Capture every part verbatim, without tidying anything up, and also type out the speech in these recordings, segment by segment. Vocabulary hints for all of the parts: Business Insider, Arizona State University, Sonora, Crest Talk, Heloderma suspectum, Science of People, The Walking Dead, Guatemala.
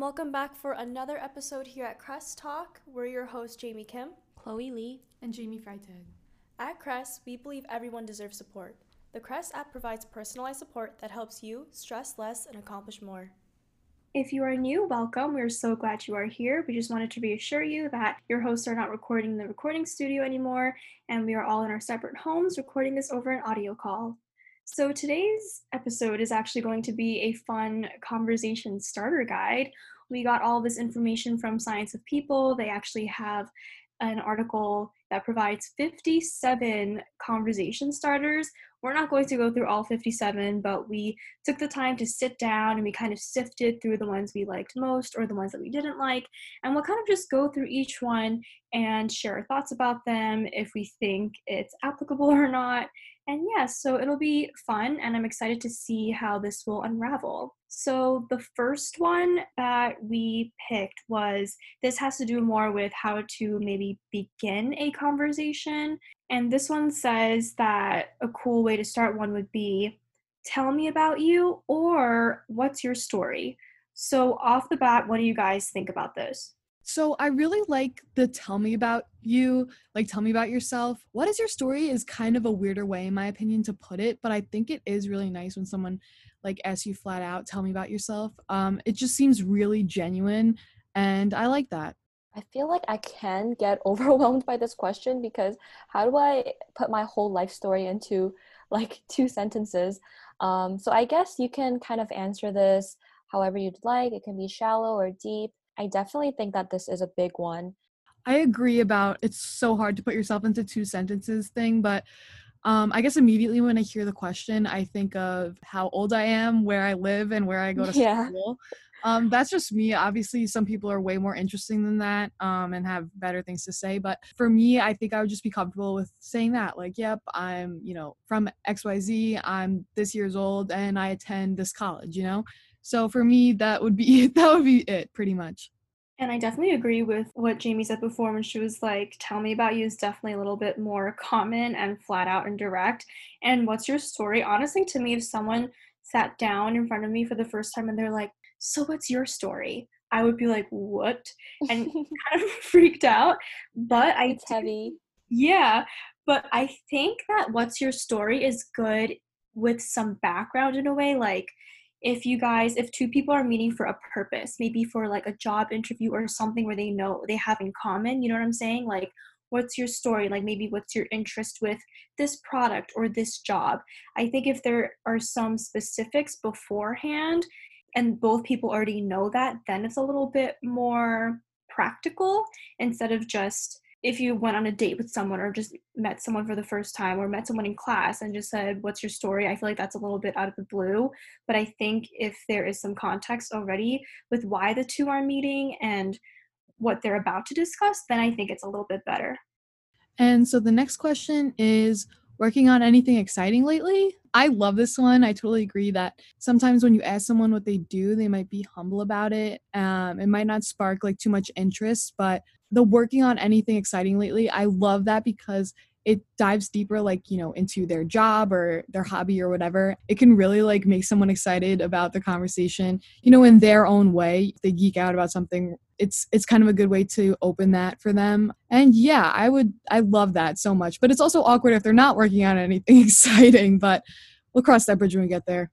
and welcome back for another episode here at Crest Talk. We're your hosts, Jamie Kim, Chloe Lee, and Jamie Freitag. At Crest, we believe everyone deserves support. The Crest app provides personalized support that helps you stress less and accomplish more. If you are new, welcome. We're so glad you are here. We just wanted to reassure you that your hosts are not recording in the recording studio anymore, and we are all in our separate homes recording this over an audio call. So today's episode is actually going to be a fun conversation starter guide. We got all this information from Science of People. They actually have an article that provides fifty-seven conversation starters. We're not going to go through all fifty-seven, but we took the time to sit down and we kind of sifted through the ones we liked most or the ones that we didn't like. And we'll kind of just go through each one and share our thoughts about them, if we think it's applicable or not. And yes, yeah, so it'll be fun, and I'm excited to see how this will unravel. So the first one that we picked was, this has to do more with how to maybe begin a conversation. And this one says that a cool way to start one would be, tell me about you, or what's your story? So off the bat, what do you guys think about this? So I really like the tell me about you, like tell me about yourself. What is your story is kind of a weirder way, in my opinion, to put it, but I think it is really nice when someone like asks you flat out, tell me about yourself. Um, it just seems really genuine, and I like that. I feel like I can get overwhelmed by this question because how do I put my whole life story into like two sentences? Um, so I guess you can kind of answer this however you'd like. It can be shallow or deep. I definitely think that this is a big one. I agree about it's so hard to put yourself into two sentences thing, but um, I guess immediately when I hear the question, I think of how old I am, where I live, and where I go to yeah. school. Um, that's just me. Obviously, some people are way more interesting than that um, and have better things to say. But for me, I think I would just be comfortable with saying that. Like, yep, I'm, you know, from X Y Z, I'm this years old, and I attend this college, you know? So for me, that would be that would be it pretty much. And I definitely agree with what Jamie said before when she was like, tell me about you is definitely a little bit more common and flat out and direct. And what's your story? Honestly, to me, if someone sat down in front of me for the first time and they're like, so what's your story? I would be like, what? And kind of freaked out. But I it's heavy. Yeah. But I think that what's your story is good with some background in a way, like if you guys, if two people are meeting for a purpose, maybe for like a job interview or something where they know they have in common, you know what I'm saying? Like, what's your story? Like maybe what's your interest with this product or this job? I think if there are some specifics beforehand and both people already know that, then it's a little bit more practical instead of just if you went on a date with someone or just met someone for the first time or met someone in class and just said, what's your story? I feel like that's a little bit out of the blue. But I think if there is some context already with why the two are meeting and what they're about to discuss, then I think it's a little bit better. And so the next question is, working on anything exciting lately? I love this one. I totally agree that sometimes when you ask someone what they do, they might be humble about it. Um, it might not spark like too much interest, but the working on anything exciting lately, I love that because it dives deeper, like, you know, into their job or their hobby or whatever. It can really like make someone excited about the conversation, you know, in their own way. If they geek out about something, it's it's kind of a good way to open that for them. And yeah, I would, I love that so much. But it's also awkward if they're not working on anything exciting, but we'll cross that bridge when we get there.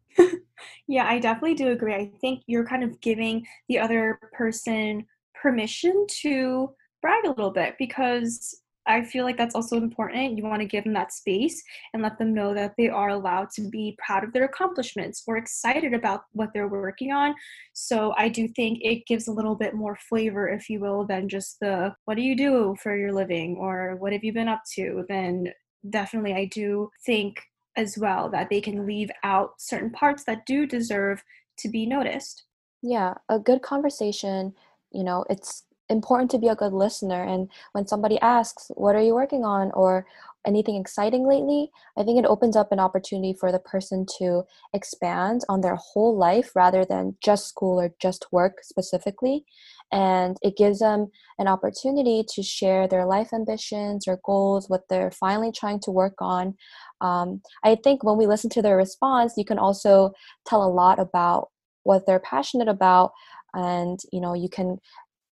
Yeah, I definitely do agree. I think you're kind of giving the other person permission to brag a little bit because I feel like that's also important. You want to give them that space and let them know that they are allowed to be proud of their accomplishments or excited about what they're working on. So I do think it gives a little bit more flavor, if you will, than just the, what do you do for your living or what have you been up to? Then definitely I do think as well that they can leave out certain parts that do deserve to be noticed. Yeah, a good conversation, you know, it's important to be a good listener, and when somebody asks what are you working on or anything exciting lately, I think it opens up an opportunity for the person to expand on their whole life rather than just school or just work specifically, and it gives them an opportunity to share their life ambitions or goals, what they're finally trying to work on. um, I think when we listen to their response, you can also tell a lot about what they're passionate about, and, you know, you can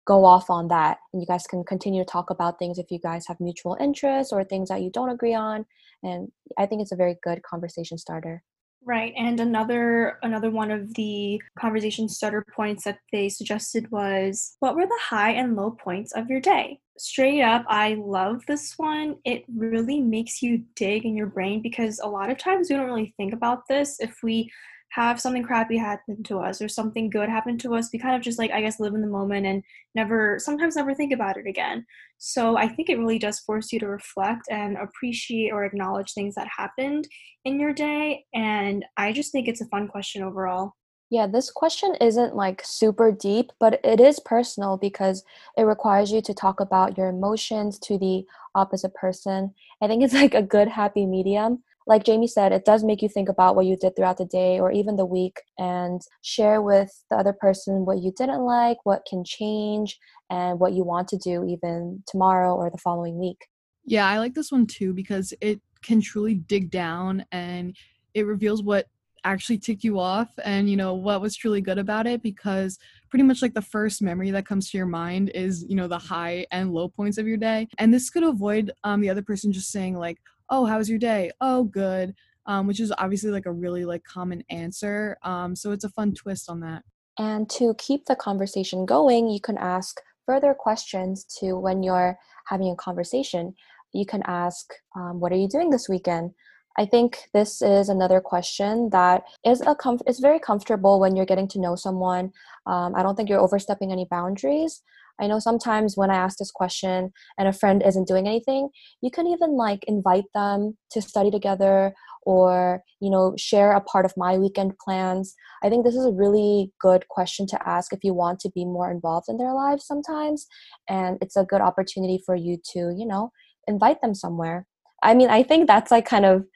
go off on that, and you guys can continue to talk about things if you guys have mutual interests or things that you don't agree on. And I think it's a very good conversation starter. Right. And another another one of the conversation starter points that they suggested was, what were the high and low points of your day? Straight up, I love this one. It really makes you dig in your brain, because a lot of times we don't really think about this. If we have something crappy happen to us or something good happen to us, we kind of just like, I guess, live in the moment and never, sometimes never think about it again. So I think it really does force you to reflect and appreciate or acknowledge things that happened in your day. And I just think it's a fun question overall. Yeah, this question isn't like super deep, but it is personal because it requires you to talk about your emotions to the opposite person. I think it's like a good happy medium. Like Jamie said, it does make you think about what you did throughout the day or even the week, and share with the other person what you didn't like, what can change, and what you want to do even tomorrow or the following week. Yeah, I like this one too, because it can truly dig down and it reveals what actually ticked you off and, you know, what was truly good about it, because pretty much like the first memory that comes to your mind is, you know, the high and low points of your day. And this could avoid um, the other person just saying like, oh, how's your day? Oh, good. Um, which is obviously like a really like common answer. Um, so it's a fun twist on that. And to keep the conversation going, you can ask further questions to when you're having a conversation. You can ask, um, what are you doing this weekend? I think this is another question that is a com- it's very comfortable when you're getting to know someone. Um, I don't think you're overstepping any boundaries. I know sometimes when I ask this question and a friend isn't doing anything, you can even like invite them to study together or, you know, share a part of my weekend plans. I think this is a really good question to ask if you want to be more involved in their lives sometimes. And it's a good opportunity for you to, you know, invite them somewhere. I mean, I think that's like kind of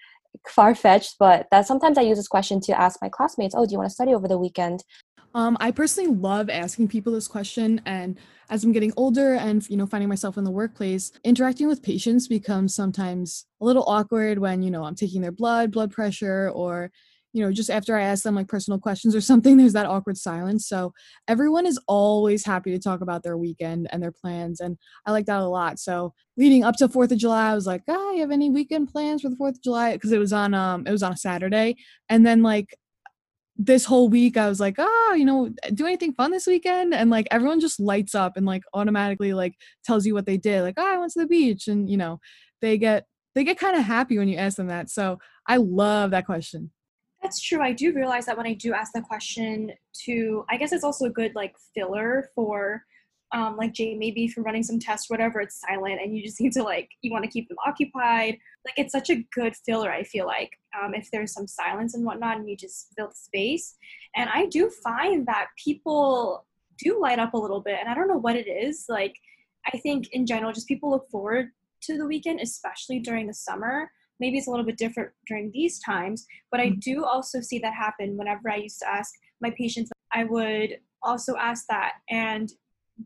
far-fetched, but that sometimes I use this question to ask my classmates, oh, do you want to study over the weekend? Um, I personally love asking people this question, and as I'm getting older and, you know, finding myself in the workplace, interacting with patients becomes sometimes a little awkward when, you know, I'm taking their blood, blood pressure, or, you know, just after I ask them like personal questions or something, there's that awkward silence. So everyone is always happy to talk about their weekend and their plans. And I like that a lot. So leading up to fourth of July, I was like, oh, you have any weekend plans for the fourth of July? Because it was on, um, it was on a Saturday. And then like this whole week I was like, oh, you know, do anything fun this weekend? And like, everyone just lights up and like automatically like tells you what they did. Like, oh, I went to the beach. And you know, they get, they get kind of happy when you ask them that. So I love that question. That's true. I do realize that when I do ask the question to, I guess it's also a good like filler for um, like Jay, maybe from running some tests, whatever, it's silent and you just need to like, you want to keep them occupied. Like it's such a good filler. I feel like um, if there's some silence and whatnot and you just fill the space. And I do find that people do light up a little bit, and I don't know what it is. Like, I think in general, just people look forward to the weekend, especially during the summer. Maybe it's a little bit different during these times, but I do also see that happen whenever I used to ask my patients. I would also ask that, and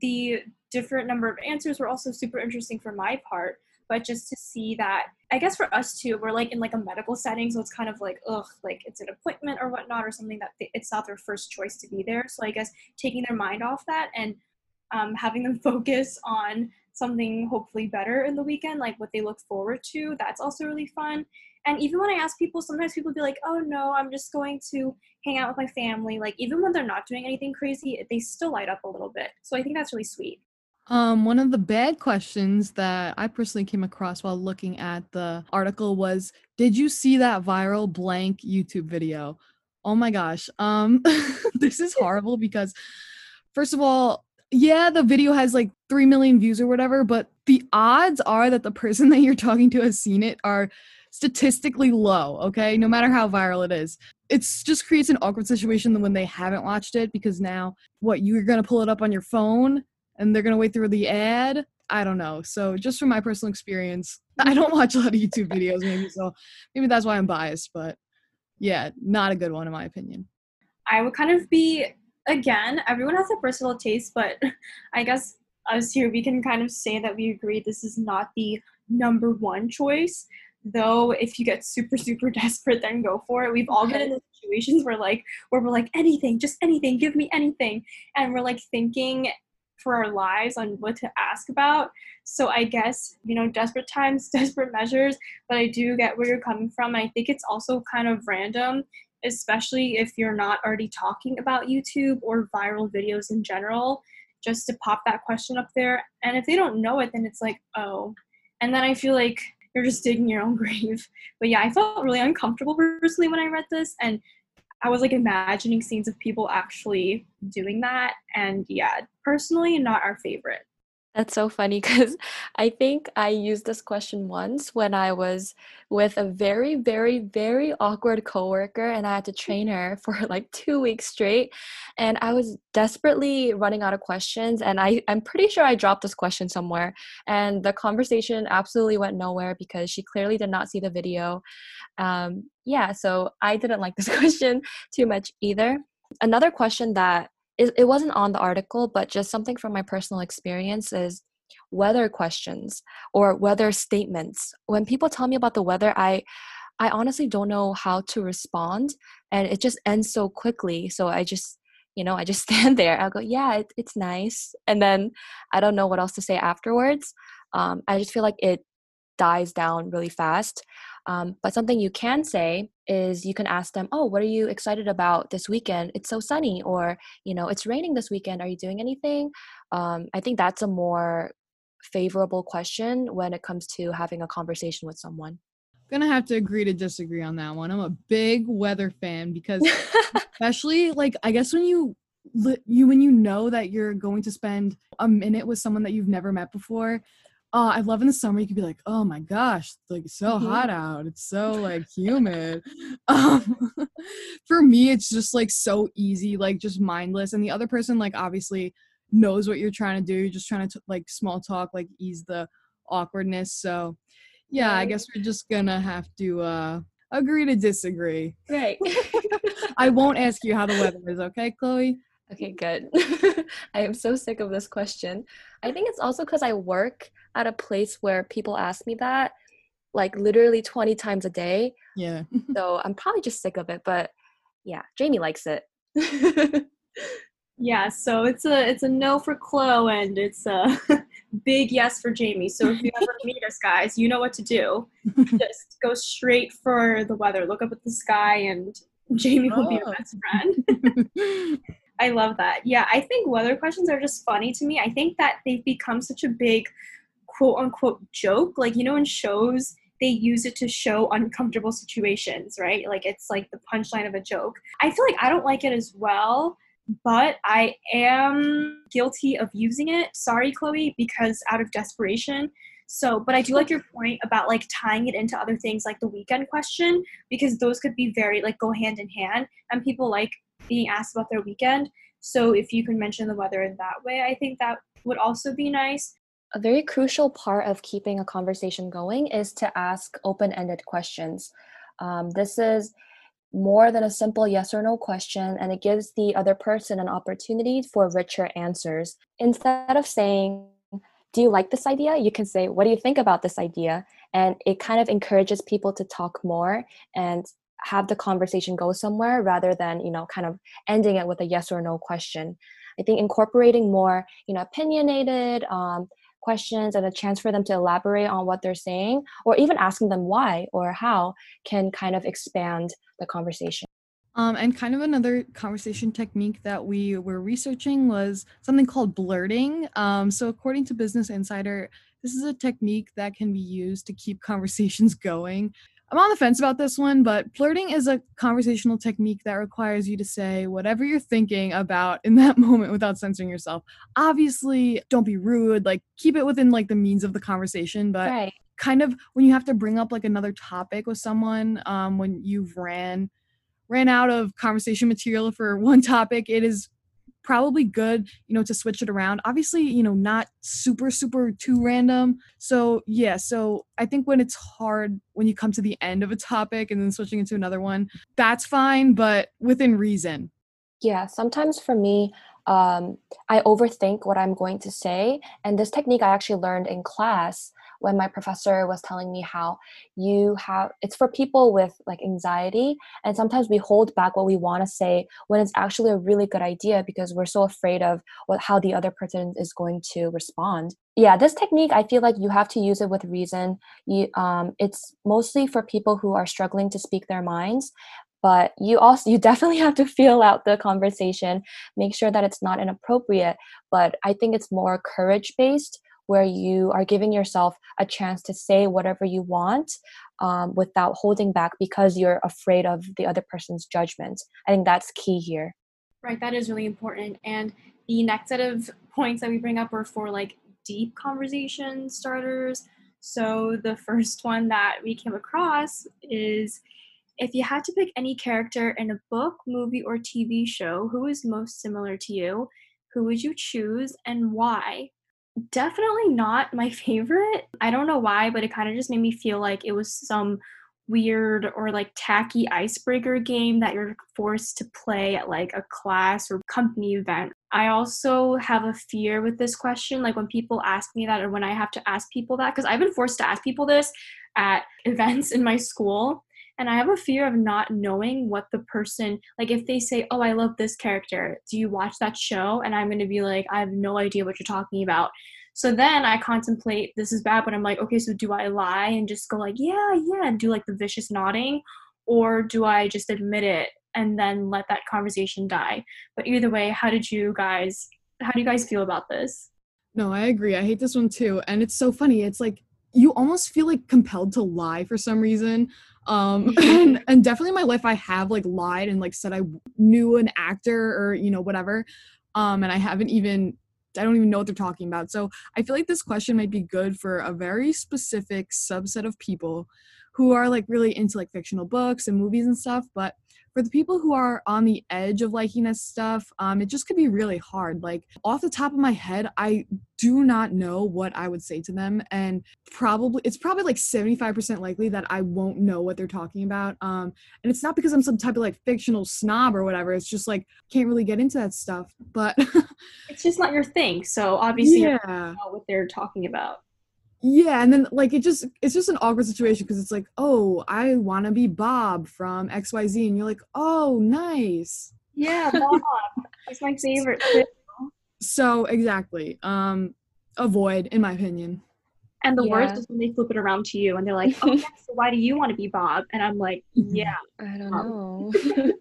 the different number of answers were also super interesting for my part, but just to see that, I guess for us too, we're like in like a medical setting, so it's kind of like, ugh, like it's an appointment or whatnot or something that they, it's not their first choice to be there. So I guess taking their mind off that and um, having them focus on something hopefully better in the weekend, like what they look forward to, that's also really fun. And even when I ask people, sometimes people be like, oh no, I'm just going to hang out with my family. Like even when they're not doing anything crazy, they still light up a little bit. So I think that's really sweet. Um, one of the bad questions that I personally came across while looking at the article was, did you see that viral blank YouTube video? Oh my gosh. Um, this is horrible because first of all, yeah, the video has like three million views or whatever, but the odds are that the person that you're talking to has seen it are statistically low, okay? No matter how viral it is. It just creates an awkward situation when they haven't watched it, because now, what, you're going to pull it up on your phone and they're going to wait through the ad? I don't know. So just from my personal experience, I don't watch a lot of YouTube videos maybe, so maybe that's why I'm biased, but yeah, not a good one in my opinion. I would kind of be... Again, everyone has a personal taste, but I guess us here, we can kind of say that we agree this is not the number one choice. though if you get super, super desperate, then go for it. We've all been in the situations where like, where we're like, anything, just anything, give me anything. And we're like thinking for our lives on what to ask about. So I guess, you know, desperate times, desperate measures, but I do get where you're coming from. I think it's also kind of random, especially if you're not already talking about YouTube or viral videos in general, just to pop that question up there. And if they don't know it, then it's like, oh. And then I feel like you're just digging your own grave. But yeah, I felt really uncomfortable personally when I read this. And I was like imagining scenes of people actually doing that. And yeah, personally, not our favorite. That's so funny because I think I used this question once when I was with a very, very, very awkward coworker, and I had to train her for like two weeks straight. And I was desperately running out of questions, and I, I'm pretty sure I dropped this question somewhere. And the conversation absolutely went nowhere because she clearly did not see the video. Um, yeah, so I didn't like this question too much either. Another question that it wasn't on the article, but just something from my personal experience is weather questions or weather statements. When people tell me about the weather, I I honestly don't know how to respond, and it just ends so quickly. So I just, you know, I just stand there. I'll go, yeah, it, it's nice. And then I don't know what else to say afterwards. Um, I just feel like it dies down really fast. Um, but something you can say is you can ask them, oh, what are you excited about this weekend? It's so sunny. Or, you know, it's raining this weekend. Are you doing anything? Um, I think that's a more favorable question when it comes to having a conversation with someone. I'm going to have to agree to disagree on that one. I'm a big weather fan because especially like, I guess when you you when you know that you're going to spend a minute with someone that you've never met before, Uh, I love in the summer, you could be like, oh my gosh, it's like so mm-hmm. hot out. It's so like humid. um, for me, it's just like so easy, like just mindless. And the other person like obviously knows what you're trying to do. You're just trying to t- like small talk, like ease the awkwardness. So yeah, I guess we're just gonna have to uh, agree to disagree. Right. I won't ask you how the weather is. Okay, Chloe? Okay, good. I am so sick of this question. I think it's also because I work at a place where people ask me that like literally twenty times a day. Yeah. So I'm probably just sick of it, but yeah, Jamie likes it. Yeah. So it's a, it's a no for Chloe and it's a big yes for Jamie. So if you ever meet us guys, you know what to do. Just go straight for the weather, look up at the sky, and Jamie will oh. be your best friend. I love that. Yeah, I think weather questions are just funny to me. I think that they've become such a big quote-unquote joke. Like, you know, in shows, they use it to show uncomfortable situations, right? Like, it's like the punchline of a joke. I feel like I don't like it as well, but I am guilty of using it. Sorry, Chloe, because out of desperation. So, but I do like your point about like tying it into other things like the weekend question, because those could be very like go hand in hand, and people like being asked about their weekend. So if you can mention the weather in that way, I think that would also be nice. A very crucial part of keeping a conversation going is to ask open-ended questions. Um, this is more than a simple yes or no question, and it gives the other person an opportunity for richer answers. Instead of saying, do you like this idea? You can say, what do you think about this idea? And it kind of encourages people to talk more and have the conversation go somewhere rather than, you know, kind of ending it with a yes or no question. I think incorporating more, you know, opinionated um, questions and a chance for them to elaborate on what they're saying, or even asking them why or how, can kind of expand the conversation. Um, and kind of another conversation technique that we were researching was something called blurting. Um, so according to Business Insider, this is a technique that can be used to keep conversations going. I'm on the fence about this one, but flirting is a conversational technique that requires you to say whatever you're thinking about in that moment without censoring yourself. Obviously, don't be rude, like keep it within like the means of the conversation, but right. Kind of when you have to bring up like another topic with someone, um, when you've ran ran out of conversation material for one topic, it is probably good, you know, to switch it around. Obviously, you know, not super, super too random. So yeah, so I think when it's hard, when you come to the end of a topic and then switching into another one, that's fine, but within reason. Yeah, sometimes for me, um, I overthink what I'm going to say. And this technique I actually learned in class when my professor was telling me how you have, it's for people with like anxiety, and sometimes we hold back what we want to say when it's actually a really good idea because we're so afraid of what, how the other person is going to respond. Yeah, this technique, I feel like you have to use it with reason. You, um, it's mostly for people who are struggling to speak their minds, but you also you definitely have to feel out the conversation, make sure that it's not inappropriate. But I think it's more courage-based, where you are giving yourself a chance to say whatever you want um, without holding back because you're afraid of the other person's judgment. I think that's key here. Right, that is really important. And the next set of points that we bring up are for like deep conversation starters. So the first one that we came across is, if you had to pick any character in a book, movie, or T V show, who is most similar to you? Who would you choose and why? Definitely not my favorite. I don't know why, but it kind of just made me feel like it was some weird or like tacky icebreaker game that you're forced to play at like a class or company event. I also have a fear with this question, like when people ask me that or when I have to ask people that, because I've been forced to ask people this at events in my school. And I have a fear of not knowing what the person, like if they say, oh, I love this character, do you watch that show? And I'm going to be like, I have no idea what you're talking about. So then I contemplate, this is bad, but I'm like, okay, so do I lie and just go like, yeah, yeah, and do like the vicious nodding? Or do I just admit it and then let that conversation die? But either way, how did you guys, how do you guys feel about this? No, I agree. I hate this one too. And it's so funny. It's like, you almost feel like compelled to lie for some reason. Um, and, and definitely in my life, I have like lied and like said I knew an actor or, you know, whatever. Um, and I haven't even, I don't even know what they're talking about. So I feel like this question might be good for a very specific subset of people who are like really into like fictional books and movies and stuff. But for the people who are on the edge of liking this stuff, um, it just could be really hard. Like off the top of my head, I do not know what I would say to them. And probably, it's probably like seventy-five percent likely that I won't know what they're talking about. Um, and it's not because I'm some type of like fictional snob or whatever. It's just like, can't really get into that stuff, but. It's just not your thing. So obviously yeah. You don't know what they're talking about. Yeah, and then like it just it's just an awkward situation because it's like, oh, I want to be Bob from X Y Z, and you're like, oh, nice. Yeah, Bob. That's my favorite too. So exactly, um, avoid, in my opinion. And the yeah. worst is when they flip it around to you, and they're like, oh, yeah, so why do you want to be Bob? And I'm like, yeah, I don't know.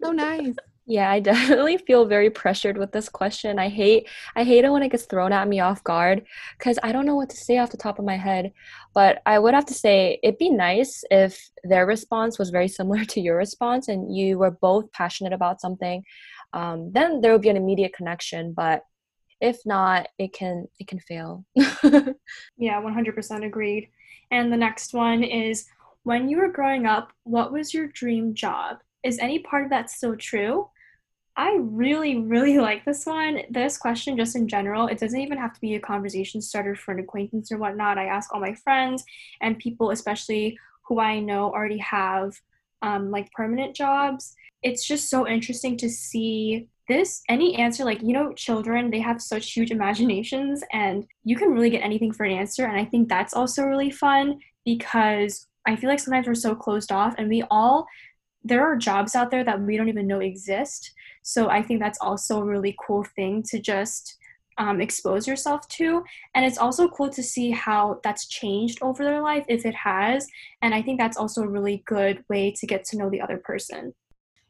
So nice. Yeah, I definitely feel very pressured with this question. I hate I hate it when it gets thrown at me off guard because I don't know what to say off the top of my head. But I would have to say it'd be nice if their response was very similar to your response and you were both passionate about something. Um, then there would be an immediate connection. But if not, it can it can fail. Yeah, one hundred percent agreed. And the next one is, when you were growing up, what was your dream job? Is any part of that still true? I really, really like this one. This question, just in general, it doesn't even have to be a conversation starter for an acquaintance or whatnot. I ask all my friends and people, especially who I know already have um, like permanent jobs. It's just so interesting to see this, any answer, like, you know, children, they have such huge imaginations and you can really get anything for an answer. And I think that's also really fun because I feel like sometimes we're so closed off and we all, there are jobs out there that we don't even know exist. So I think that's also a really cool thing to just um, expose yourself to. And it's also cool to see how that's changed over their life, if it has. And I think that's also a really good way to get to know the other person.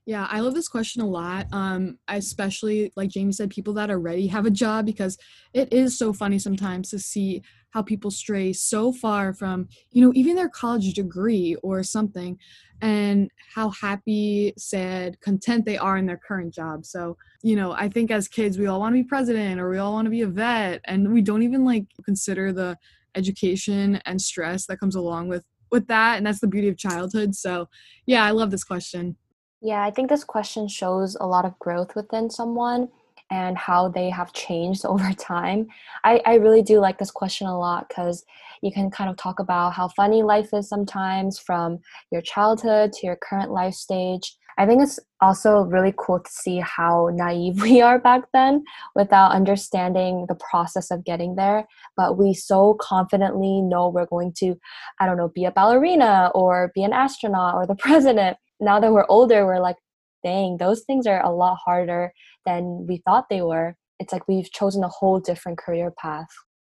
Yeah, I love this question a lot, um, especially, like Jamie said, people that already have a job, because it is so funny sometimes to see how people stray so far from, you know, even their college degree or something, and how happy, sad, content they are in their current job. So, you know, I think as kids, we all want to be president or we all want to be a vet, and we don't even, like, consider the education and stress that comes along with, with that, and that's the beauty of childhood. So, yeah, I love this question. Yeah, I think this question shows a lot of growth within someone and how they have changed over time. I, I really do like this question a lot because you can kind of talk about how funny life is sometimes, from your childhood to your current life stage. I think it's also really cool to see how naive we are back then without understanding the process of getting there. But we so confidently know we're going to, I don't know, be a ballerina or be an astronaut or the president. Now that we're older, we're like, dang, those things are a lot harder than we thought they were. It's like we've chosen a whole different career path.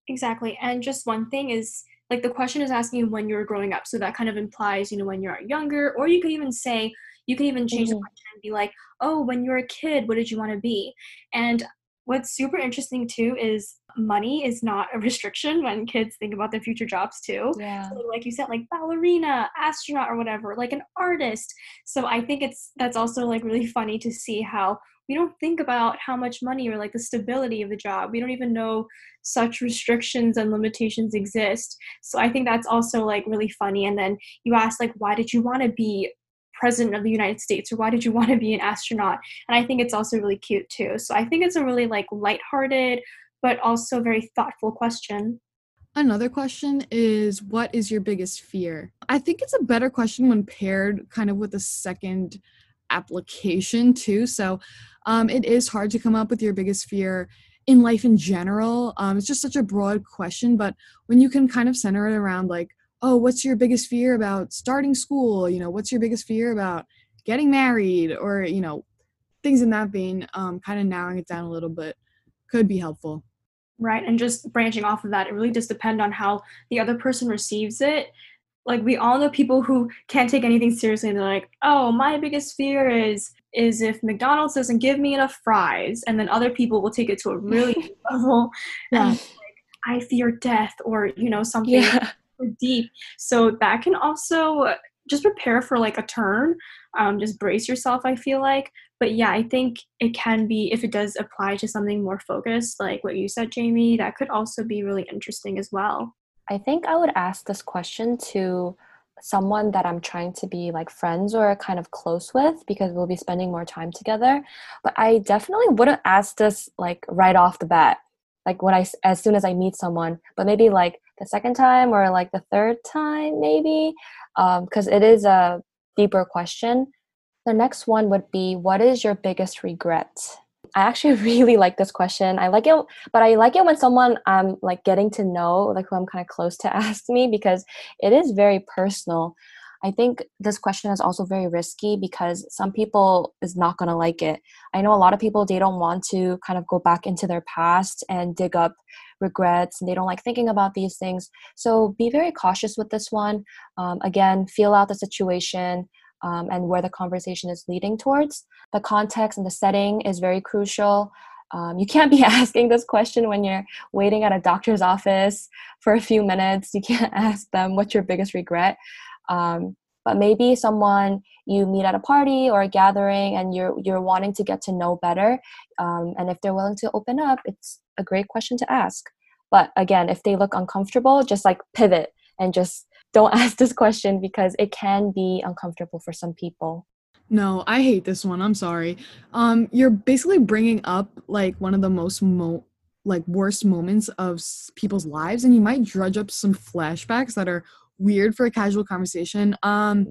Exactly. And just one thing is, like, the question is asking you when you were growing up. So that kind of implies, you know, when you're younger, or you could even say, you could even change mm-hmm. the question and be like, oh, when you were a kid, what did you want to be? And what's super interesting too is money is not a restriction when kids think about their future jobs too. Yeah. So like you said, like ballerina, astronaut or whatever, like an artist. So I think it's, that's also like really funny to see how we don't think about how much money or like the stability of the job. We don't even know such restrictions and limitations exist. So I think that's also like really funny. And then you ask like, why did you want to be president of the United States, or why did you want to be an astronaut? And I think it's also really cute too. So I think it's a really like lighthearted, but also very thoughtful question. Another question is, what is your biggest fear? I think it's a better question when paired kind of with a second application too. So um, it is hard to come up with your biggest fear in life in general. Um, it's just such a broad question, but when you can kind of center it around like, oh, what's your biggest fear about starting school? You know, what's your biggest fear about getting married, or, you know, things in that vein, um, kind of narrowing it down a little bit could be helpful. Right. And just branching off of that, it really does depend on how the other person receives it. Like, we all know people who can't take anything seriously, and they're like, oh, my biggest fear is, is if McDonald's doesn't give me enough fries. And then other people will take it to a really deep level. Yeah. And like, I fear death, or, you know, something yeah. deep. So that can also just prepare for like a turn. Um, just brace yourself, I feel like. But yeah, I think it can be, if it does apply to something more focused, like what you said, Jamie, that could also be really interesting as well. I think I would ask this question to someone that I'm trying to be like friends or kind of close with, because we'll be spending more time together. But I definitely wouldn't ask this like right off the bat, like when I, as soon as I meet someone, but maybe like the second time or like the third time maybe, because um, it is a deeper question. The next one would be, what is your biggest regret? I actually really like this question. I like it, but I like it when someone I'm like getting to know, like who I'm kind of close to, asks me, because it is very personal. I think this question is also very risky because some people is not going to like it. I know a lot of people, they don't want to kind of go back into their past and dig up regrets, and they don't like thinking about these things. So be very cautious with this one. Um, again, feel out the situation um, and where the conversation is leading towards. The context and the setting is very crucial. Um, you can't be asking this question when you're waiting at a doctor's office for a few minutes. You can't ask them, what's your biggest regret? Um, but maybe someone you meet at a party or a gathering, and you're you're wanting to get to know better. Um, and if they're willing to open up, it's a great question to ask. But again, if they look uncomfortable, just like pivot and just don't ask this question, because it can be uncomfortable for some people. No, I hate this one. I'm sorry. Um, you're basically bringing up like one of the most mo- like worst moments of people's lives, and you might dredge up some flashbacks that are weird for a casual conversation. Um,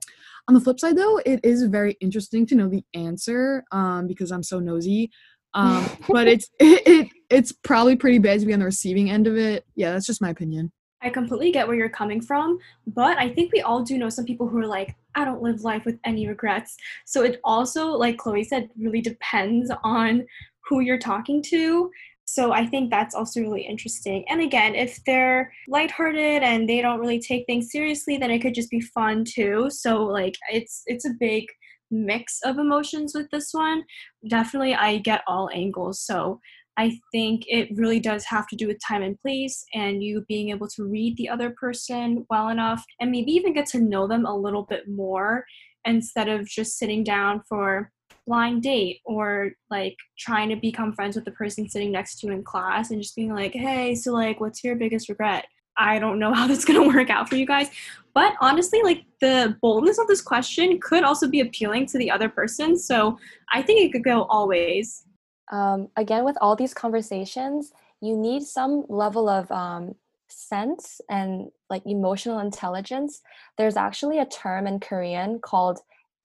on the flip side, though, it is very interesting to know the answer, um, because I'm so nosy. Um, but it's it, it it's probably pretty bad to be on the receiving end of it. Yeah, that's just my opinion. I completely get where you're coming from, but I think we all do know some people who are like, I don't live life with any regrets. So it also, like Chloe said, really depends on who you're talking to. So I think that's also really interesting. And again, if they're lighthearted and they don't really take things seriously, then it could just be fun too. So like it's it's a big mix of emotions with this one. Definitely I get all angles. So I think it really does have to do with time and place, and you being able to read the other person well enough, and maybe even get to know them a little bit more, instead of just sitting down for blind date, or like trying to become friends with the person sitting next to you in class and just being like, hey, so like, what's your biggest regret? I don't know how that's going to work out for you guys. But honestly, like the boldness of this question could also be appealing to the other person. So I think it could go all ways. Um, again, with all these conversations, you need some level of um, sense and like emotional intelligence. There's actually a term in Korean called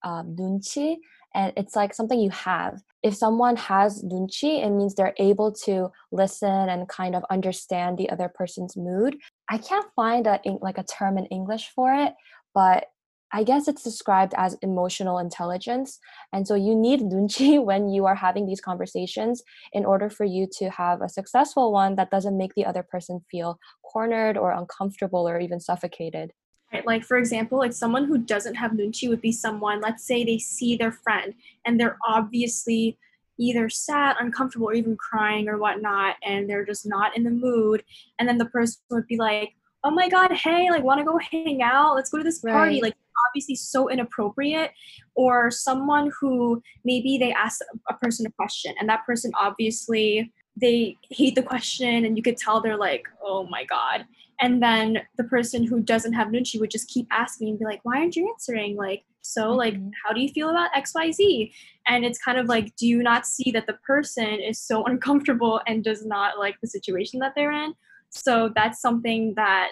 um, 눈치, and it's like something you have. If someone has 눈치, it means they're able to listen and kind of understand the other person's mood. I can't find a, like a term in English for it, but I guess it's described as emotional intelligence. And so you need 눈치 when you are having these conversations in order for you to have a successful one that doesn't make the other person feel cornered or uncomfortable or even suffocated. Right, like for example, like someone who doesn't have 눈치 would be someone, let's say they see their friend and they're obviously either sad, uncomfortable, or even crying or whatnot, and they're just not in the mood. And then the person would be like, oh my God, hey, like want to go hang out? Let's go to this party. Right. Like obviously so inappropriate. Or someone who maybe they ask a person a question and that person obviously they hate the question and you could tell they're like, oh my God. And then the person who doesn't have 눈치 would just keep asking and be like, why aren't you answering? Like, so like, how do you feel about X, Y, Z? And it's kind of like, do you not see that the person is so uncomfortable and does not like the situation that they're in? So that's something that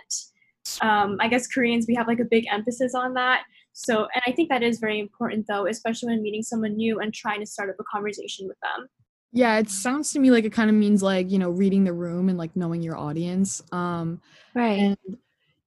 um, I guess Koreans, we have like a big emphasis on that. So, and I think that is very important though, especially when meeting someone new and trying to start up a conversation with them. Yeah, it sounds to me like it kind of means like, you know, reading the room and like knowing your audience. Um, right. And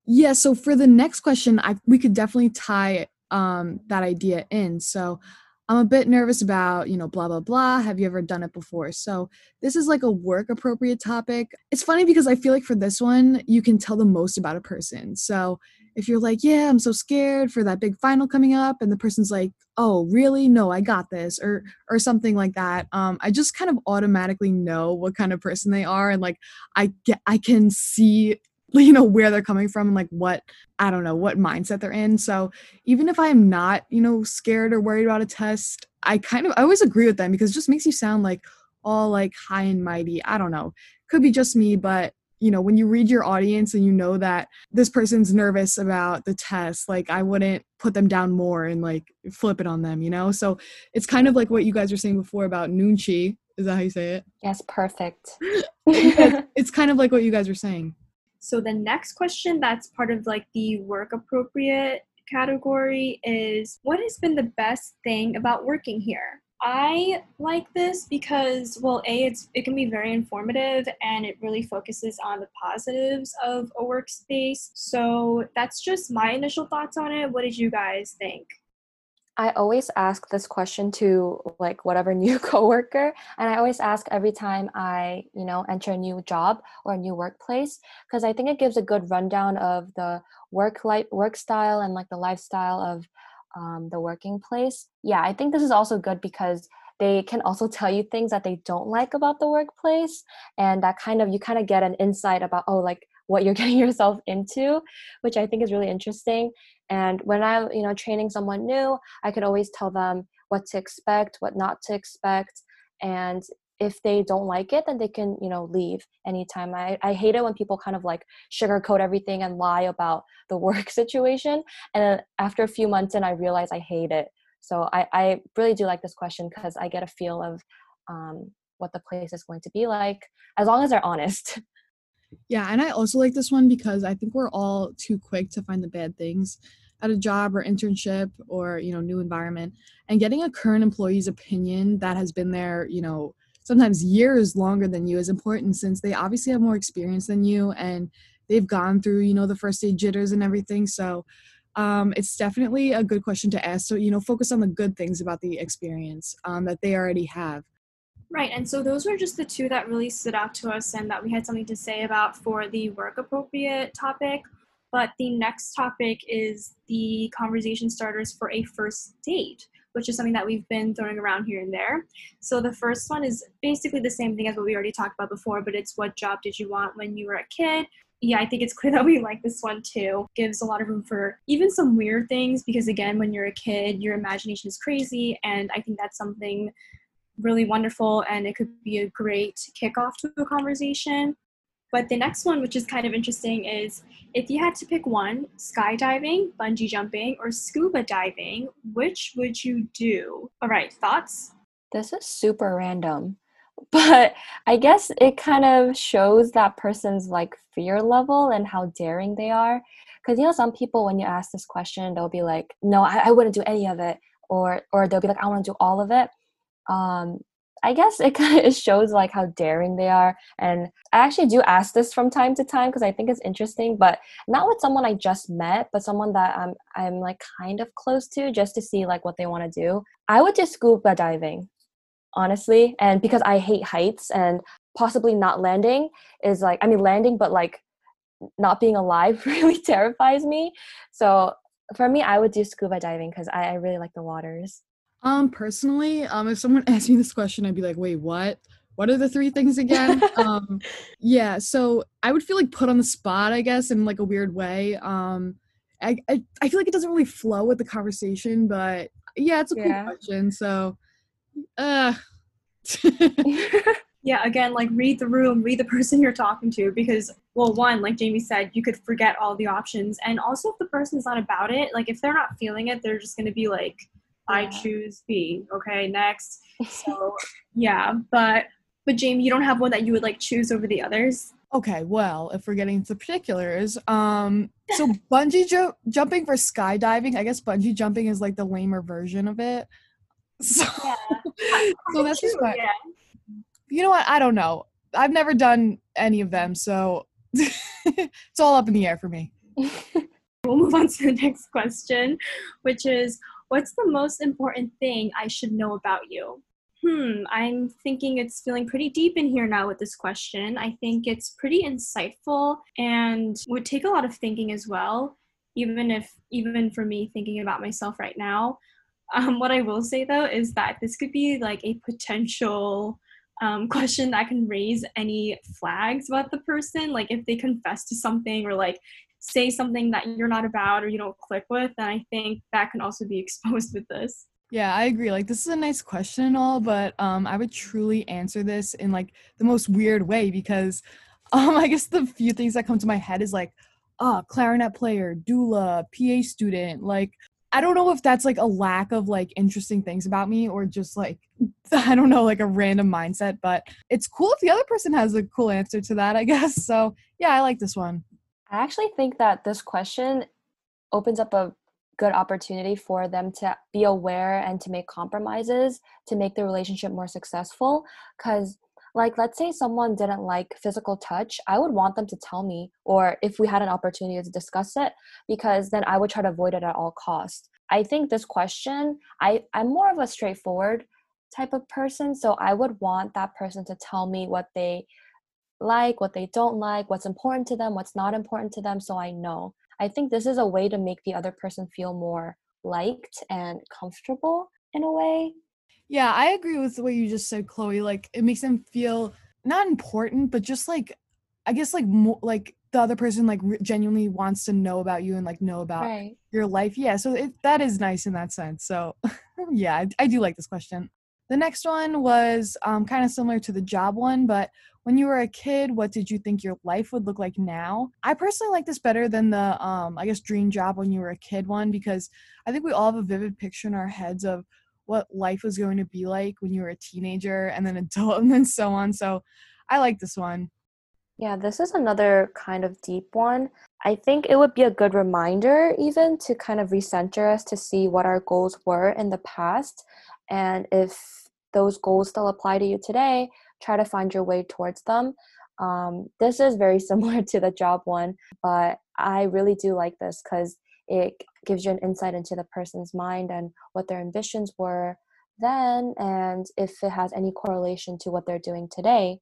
yeah. So for the next question, I, we could definitely tie um, that idea in. So I'm a bit nervous about, you know, blah, blah, blah. Have you ever done it before? So this is like a work appropriate topic. It's funny because I feel like for this one, you can tell the most about a person. So if you're like, yeah, I'm so scared for that big final coming up. And the person's like, oh, really? No, I got this or or something like that. Um, I just kind of automatically know what kind of person they are. And like, I get, I can see, you know, where they're coming from and like what, I don't know, what mindset they're in. So even if I'm not, you know, scared or worried about a test, I kind of, I always agree with them because it just makes you sound like all like high and mighty. I don't know. Could be just me, but you know, when you read your audience and you know that this person's nervous about the test, like I wouldn't put them down more and like flip it on them, you know? So it's kind of like what you guys were saying before about 눈치. Is that how you say it? Yes. Perfect. It's kind of like what you guys were saying. So the next question that's part of like the work appropriate category is, what has been the best thing about working here? I like this because, well, A, it's, it can be very informative and it really focuses on the positives of a workspace. So that's just my initial thoughts on it. What did you guys think? I always ask this question to like whatever new coworker, and I always ask every time I, you know, enter a new job or a new workplace, because I think it gives a good rundown of the work life, work style, and like the lifestyle of Um, the working place. Yeah, I think this is also good because they can also tell you things that they don't like about the workplace, and that kind of, you kind of get an insight about, oh, like what you're getting yourself into, which I think is really interesting. And when I, you know, training someone new, I could always tell them what to expect, what not to expect. And if they don't like it, then they can, you know, leave anytime. I, I hate it when people kind of like sugarcoat everything and lie about the work situation. And then after a few months in, I realize I hate it. So I, I really do like this question because I get a feel of um, what the place is going to be like, as long as they're honest. Yeah. And I also like this one because I think we're all too quick to find the bad things at a job or internship or, you know, new environment, and getting a current employee's opinion that has been there, you know, sometimes years longer than you is important, since they obviously have more experience than you and they've gone through, you know, the first day jitters and everything. So um, it's definitely a good question to ask. So, you know, focus on the good things about the experience um, that they already have. Right. And so those were just the two that really stood out to us and that we had something to say about for the work appropriate topic. But the next topic is the conversation starters for a first date, which is something that we've been throwing around here and there. So the first one is basically the same thing as what we already talked about before, but it's what job did you want when you were a kid? Yeah, I think it's clear that we like this one too. Gives a lot of room for even some weird things, because again, when you're a kid, your imagination is crazy. And I think that's something really wonderful, and it could be a great kickoff to a conversation. But the next one, which is kind of interesting, is if you had to pick one, skydiving, bungee jumping, or scuba diving, which would you do? All right, thoughts? This is super random, but I guess it kind of shows that person's like fear level and how daring they are. Because, you know, some people, when you ask this question, they'll be like, no, I, I wouldn't do any of it. or or they'll be like, I want to do all of it. Um, I guess it kind of shows like how daring they are. And I actually do ask this from time to time because I think it's interesting, but not with someone I just met, but someone that I'm I'm like kind of close to, just to see like what they want to do. I would do scuba diving, honestly. And because I hate heights, and possibly not landing is like, I mean, landing, but like not being alive really terrifies me. So for me, I would do scuba diving because I, I really like the waters. Um, personally, um, if someone asked me this question, I'd be like, wait, what? What are the three things again? um, yeah. So I would feel like put on the spot, I guess, in like a weird way. Um, I, I, I feel like it doesn't really flow with the conversation, but yeah, it's a yeah. cool question. So, uh, yeah, again, like read the room, read the person you're talking to, because, well, one, like Jamie said, you could forget all the options. And also if the person's not about it, like if they're not feeling it, they're just going to be like, yeah. I choose B. Okay, next. So yeah, but but Jamie, you don't have one that you would like choose over the others? Okay, well, if we're getting into particulars, um, so bungee ju- jumping for skydiving, I guess bungee jumping is like the lamer version of it. So, yeah. so that's just what. Yeah. You know what? I don't know. I've never done any of them, so it's all up in the air for me. We'll move on to the next question, which is, what's the most important thing I should know about you? Hmm, I'm thinking it's feeling pretty deep in here now with this question. I think it's pretty insightful and would take a lot of thinking as well, even if, even for me thinking about myself right now. Um, what I will say though is that this could be like a potential um, question that can raise any flags about the person. Like if they confess to something or like say something that you're not about or you don't click with, and I think that can also be exposed with this. Yeah, I agree. Like, this is a nice question and all, but um, I would truly answer this in, like, the most weird way because um, I guess the few things that come to my head is, like, uh, clarinet player, doula, P A student. Like, I don't know if that's, like, a lack of, like, interesting things about me or just, like, I don't know, like, a random mindset, but it's cool if the other person has a cool answer to that, I guess. So, yeah, I like this one. I actually think that this question opens up a good opportunity for them to be aware and to make compromises to make the relationship more successful. Because, like, let's say someone didn't like physical touch, I would want them to tell me, or if we had an opportunity to discuss it, because then I would try to avoid it at all costs. I think this question, I, I'm more of a straightforward type of person, so I would want that person to tell me what they like, what they don't like, what's important to them, what's not important to them, so I know. I think this is a way to make the other person feel more liked and comfortable in a way. Yeah, I agree with what you just said, Chloe. Like, it makes them feel not important, but just like, I guess like mo- like the other person like re- genuinely wants to know about you and like know about right. your life. Yeah, so it, that is nice in that sense. So yeah, I, I do like this question. The next one was um, kind of similar to the job one, but when you were a kid, what did you think your life would look like now? I personally like this better than the, um, I guess, dream job when you were a kid one, because I think we all have a vivid picture in our heads of what life was going to be like when you were a teenager and then adult and then so on. So I like this one. Yeah, this is another kind of deep one. I think it would be a good reminder even to kind of recenter us to see what our goals were in the past. And if those goals still apply to you today, try to find your way towards them. Um, this is very similar to the job one, but I really do like this because it gives you an insight into the person's mind and what their ambitions were then, and if it has any correlation to what they're doing today.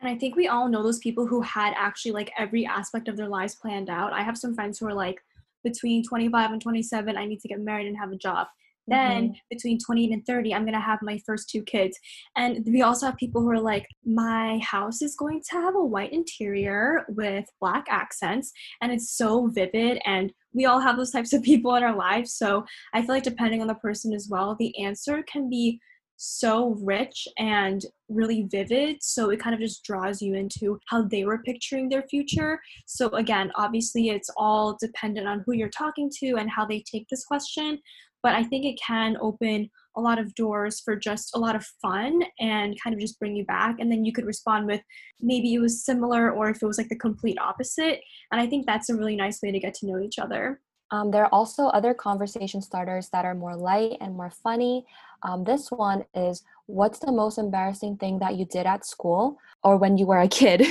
And I think we all know those people who had actually like every aspect of their lives planned out. I have some friends who are like, between twenty-five and twenty-seven, I need to get married and have a job. Then mm-hmm. between twenty-eight and thirty, I'm going to have my first two kids. And we also have people who are like, my house is going to have a white interior with black accents. And it's so vivid. And we all have those types of people in our lives. So I feel like depending on the person as well, the answer can be so rich and really vivid. So it kind of just draws you into how they were picturing their future. So again, obviously it's all dependent on who you're talking to and how they take this question. But I think it can open a lot of doors for just a lot of fun and kind of just bring you back. And then you could respond with maybe it was similar or if it was like the complete opposite. And I think that's a really nice way to get to know each other. Um, there are also other conversation starters that are more light and more funny. Um, this one is, what's the most embarrassing thing that you did at school or when you were a kid?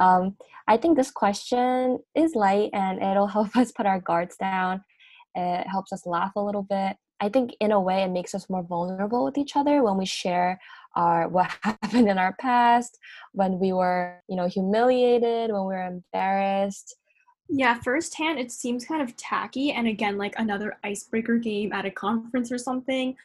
um, I think this question is light and it'll help us put our guards down. It helps us laugh a little bit. I think in a way it makes us more vulnerable with each other when we share our what happened in our past, when we were, you know, humiliated, when we were embarrassed. Yeah, firsthand, it seems kind of tacky and again, like another icebreaker game at a conference or something.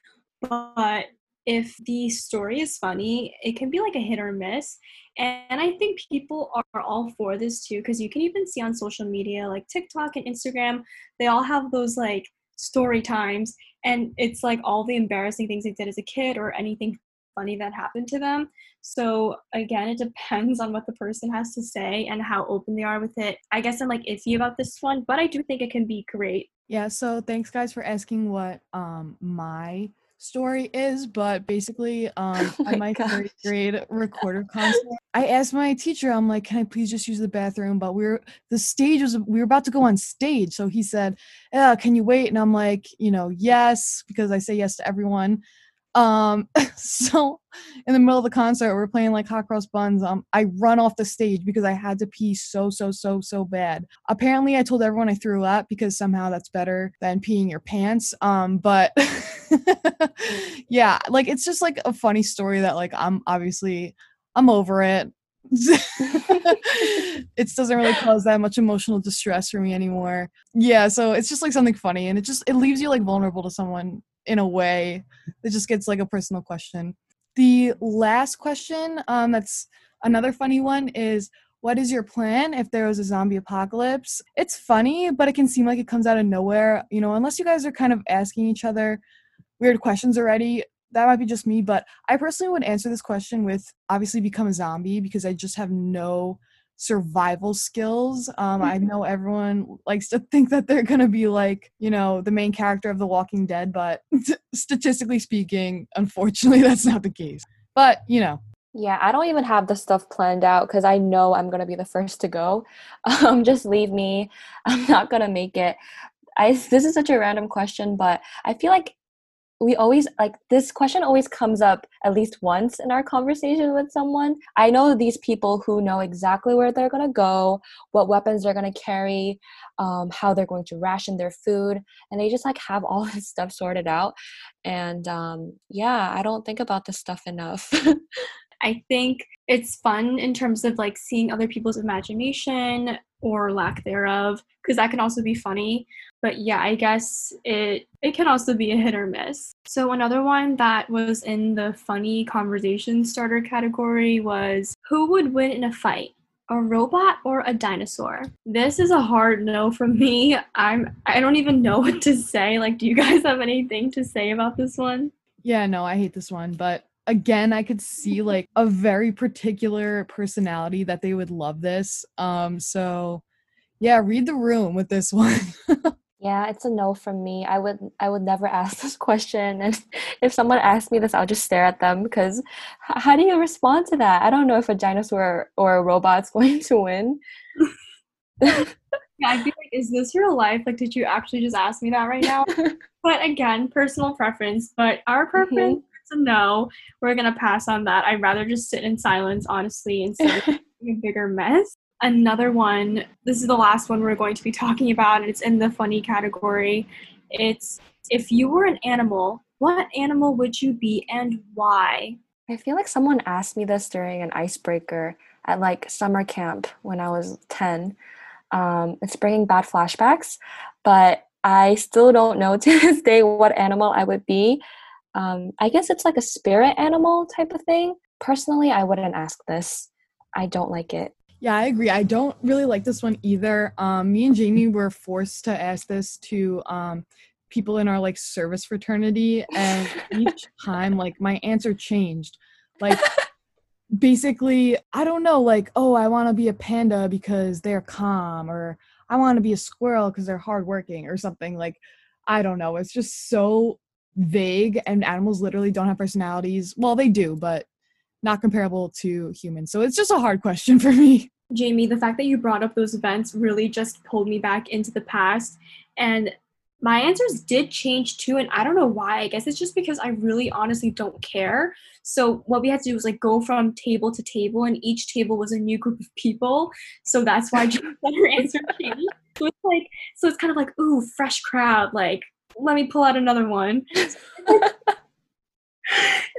But if the story is funny, it can be like a hit or miss. And I think people are all for this too, because you can even see on social media like TikTok and Instagram, they all have those like story times. And it's like all the embarrassing things they did as a kid or anything funny that happened to them. So again, it depends on what the person has to say and how open they are with it. I guess I'm like iffy about this one, but I do think it can be great. Yeah, so thanks guys for asking what um my story is, but basically um oh my on my gosh. third grade recorder concert, I asked my teacher, I'm like, can I please just use the bathroom? But we we're the stage was we were about to go on stage, so he said, uh, can you wait? And I'm like, you know, yes, because I say yes to everyone. Um so in the middle of the concert, we're playing like Hot Cross Buns. um I run off the stage because I had to pee so so so so bad. Apparently I told everyone I threw up because somehow that's better than peeing your pants. Um but yeah, like it's just like a funny story that like I'm obviously I'm over it. It doesn't really cause that much emotional distress for me anymore. Yeah, so it's just like something funny and it just it leaves you like vulnerable to someone in a way. It just gets like a personal question. The last question, um, that's another funny one, is what is your plan if there was a zombie apocalypse? It's funny, but it can seem like it comes out of nowhere. You know, unless you guys are kind of asking each other weird questions already, that might be just me, but I personally would answer this question with obviously become a zombie because I just have no survival skills. Um, I know everyone likes to think that they're going to be like, you know, the main character of The Walking Dead, but statistically speaking, unfortunately, that's not the case. But, you know. Yeah, I don't even have the stuff planned out because I know I'm going to be the first to go. Um, just leave me. I'm not going to make it. I, this is such a random question, but I feel like we always, like, this question always comes up at least once in our conversation with someone. I know these people who know exactly where they're going to go, what weapons they're going to carry, um, how they're going to ration their food, and they just, like, have all this stuff sorted out. And, um, yeah, I don't think about this stuff enough. I think it's fun in terms of, like, seeing other people's imagination or lack thereof, because that can also be funny. But yeah, I guess it it can also be a hit or miss. So another one that was in the funny conversation starter category was, who would win in a fight, a robot or a dinosaur? This is a hard no from me. I'm I don't even know what to say. Like, do you guys have anything to say about this one? Yeah, no, I hate this one, but again, I could see like a very particular personality that they would love this. Um, so yeah, read the room with this one. Yeah, it's a no from me. I would I would never ask this question. And if someone asked me this, I'll just stare at them because h- how do you respond to that? I don't know if a dinosaur or a robot's going to win. Yeah, I'd be like, is this real life? Like, did you actually just ask me that right now? But again, personal preference. But our preference, mm-hmm. No, we're gonna pass on that. I'd rather just sit in silence, honestly, instead of a bigger mess. Another one, this is the last one we're going to be talking about, and it's in the funny category. It's, if you were an animal, what animal would you be and why? I feel like someone asked me this during an icebreaker at like summer camp when I was ten. Um, it's bringing bad flashbacks, but I still don't know to this day what animal I would be. Um, I guess it's like a spirit animal type of thing. Personally, I wouldn't ask this. I don't like it. Yeah, I agree. I don't really like this one either. Um, me and Jamie were forced to ask this to um, people in our like service fraternity. And each time, like my answer changed. Like basically, I don't know, like, oh, I want to be a panda because they're calm, or I want to be a squirrel because they're hardworking or something. Like, I don't know. It's just so vague, and animals literally don't have personalities. Well, they do, but not comparable to humans. So it's just a hard question for me. Jamie, the fact that you brought up those events really just pulled me back into the past. And my answers did change too. And I don't know why. I guess it's just because I really honestly don't care. So what we had to do was like go from table to table, and each table was a new group of people. So that's why I just let her answer changed. So it's like, so it's kind of like, ooh, fresh crowd. Like, let me pull out another one.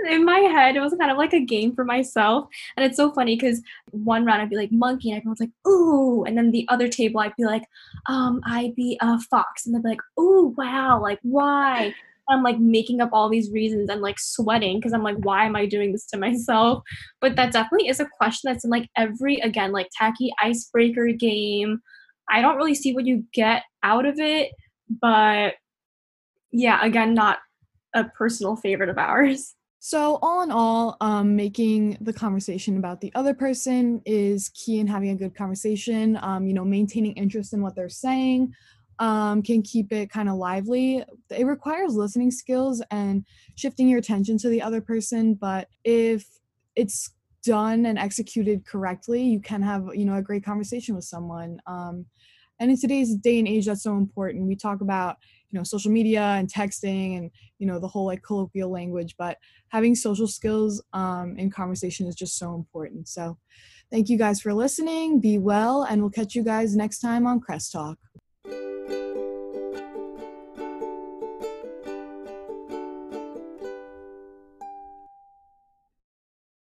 In my head, it was kind of like a game for myself. And it's so funny because one round I'd be like monkey and everyone's like, ooh. And then the other table, I'd be like, um, I'd be a fox. And they'd be like, ooh, wow. Like, why? And I'm like making up all these reasons and like sweating because I'm like, why am I doing this to myself? But that definitely is a question that's in like every, again, like tacky icebreaker game. I don't really see what you get out of it, but yeah, again, not a personal favorite of ours. So all in all, um, making the conversation about the other person is key in having a good conversation. Um, you know, maintaining interest in what they're saying um, can keep it kind of lively. It requires listening skills and shifting your attention to the other person. But if it's done and executed correctly, you can have, you know, a great conversation with someone. Um, and in today's day and age, that's so important. We talk about, you know, social media and texting and, you know, the whole like colloquial language, but having social skills um, in conversation is just so important. So thank you guys for listening. Be well, and we'll catch you guys next time on Crest Talk.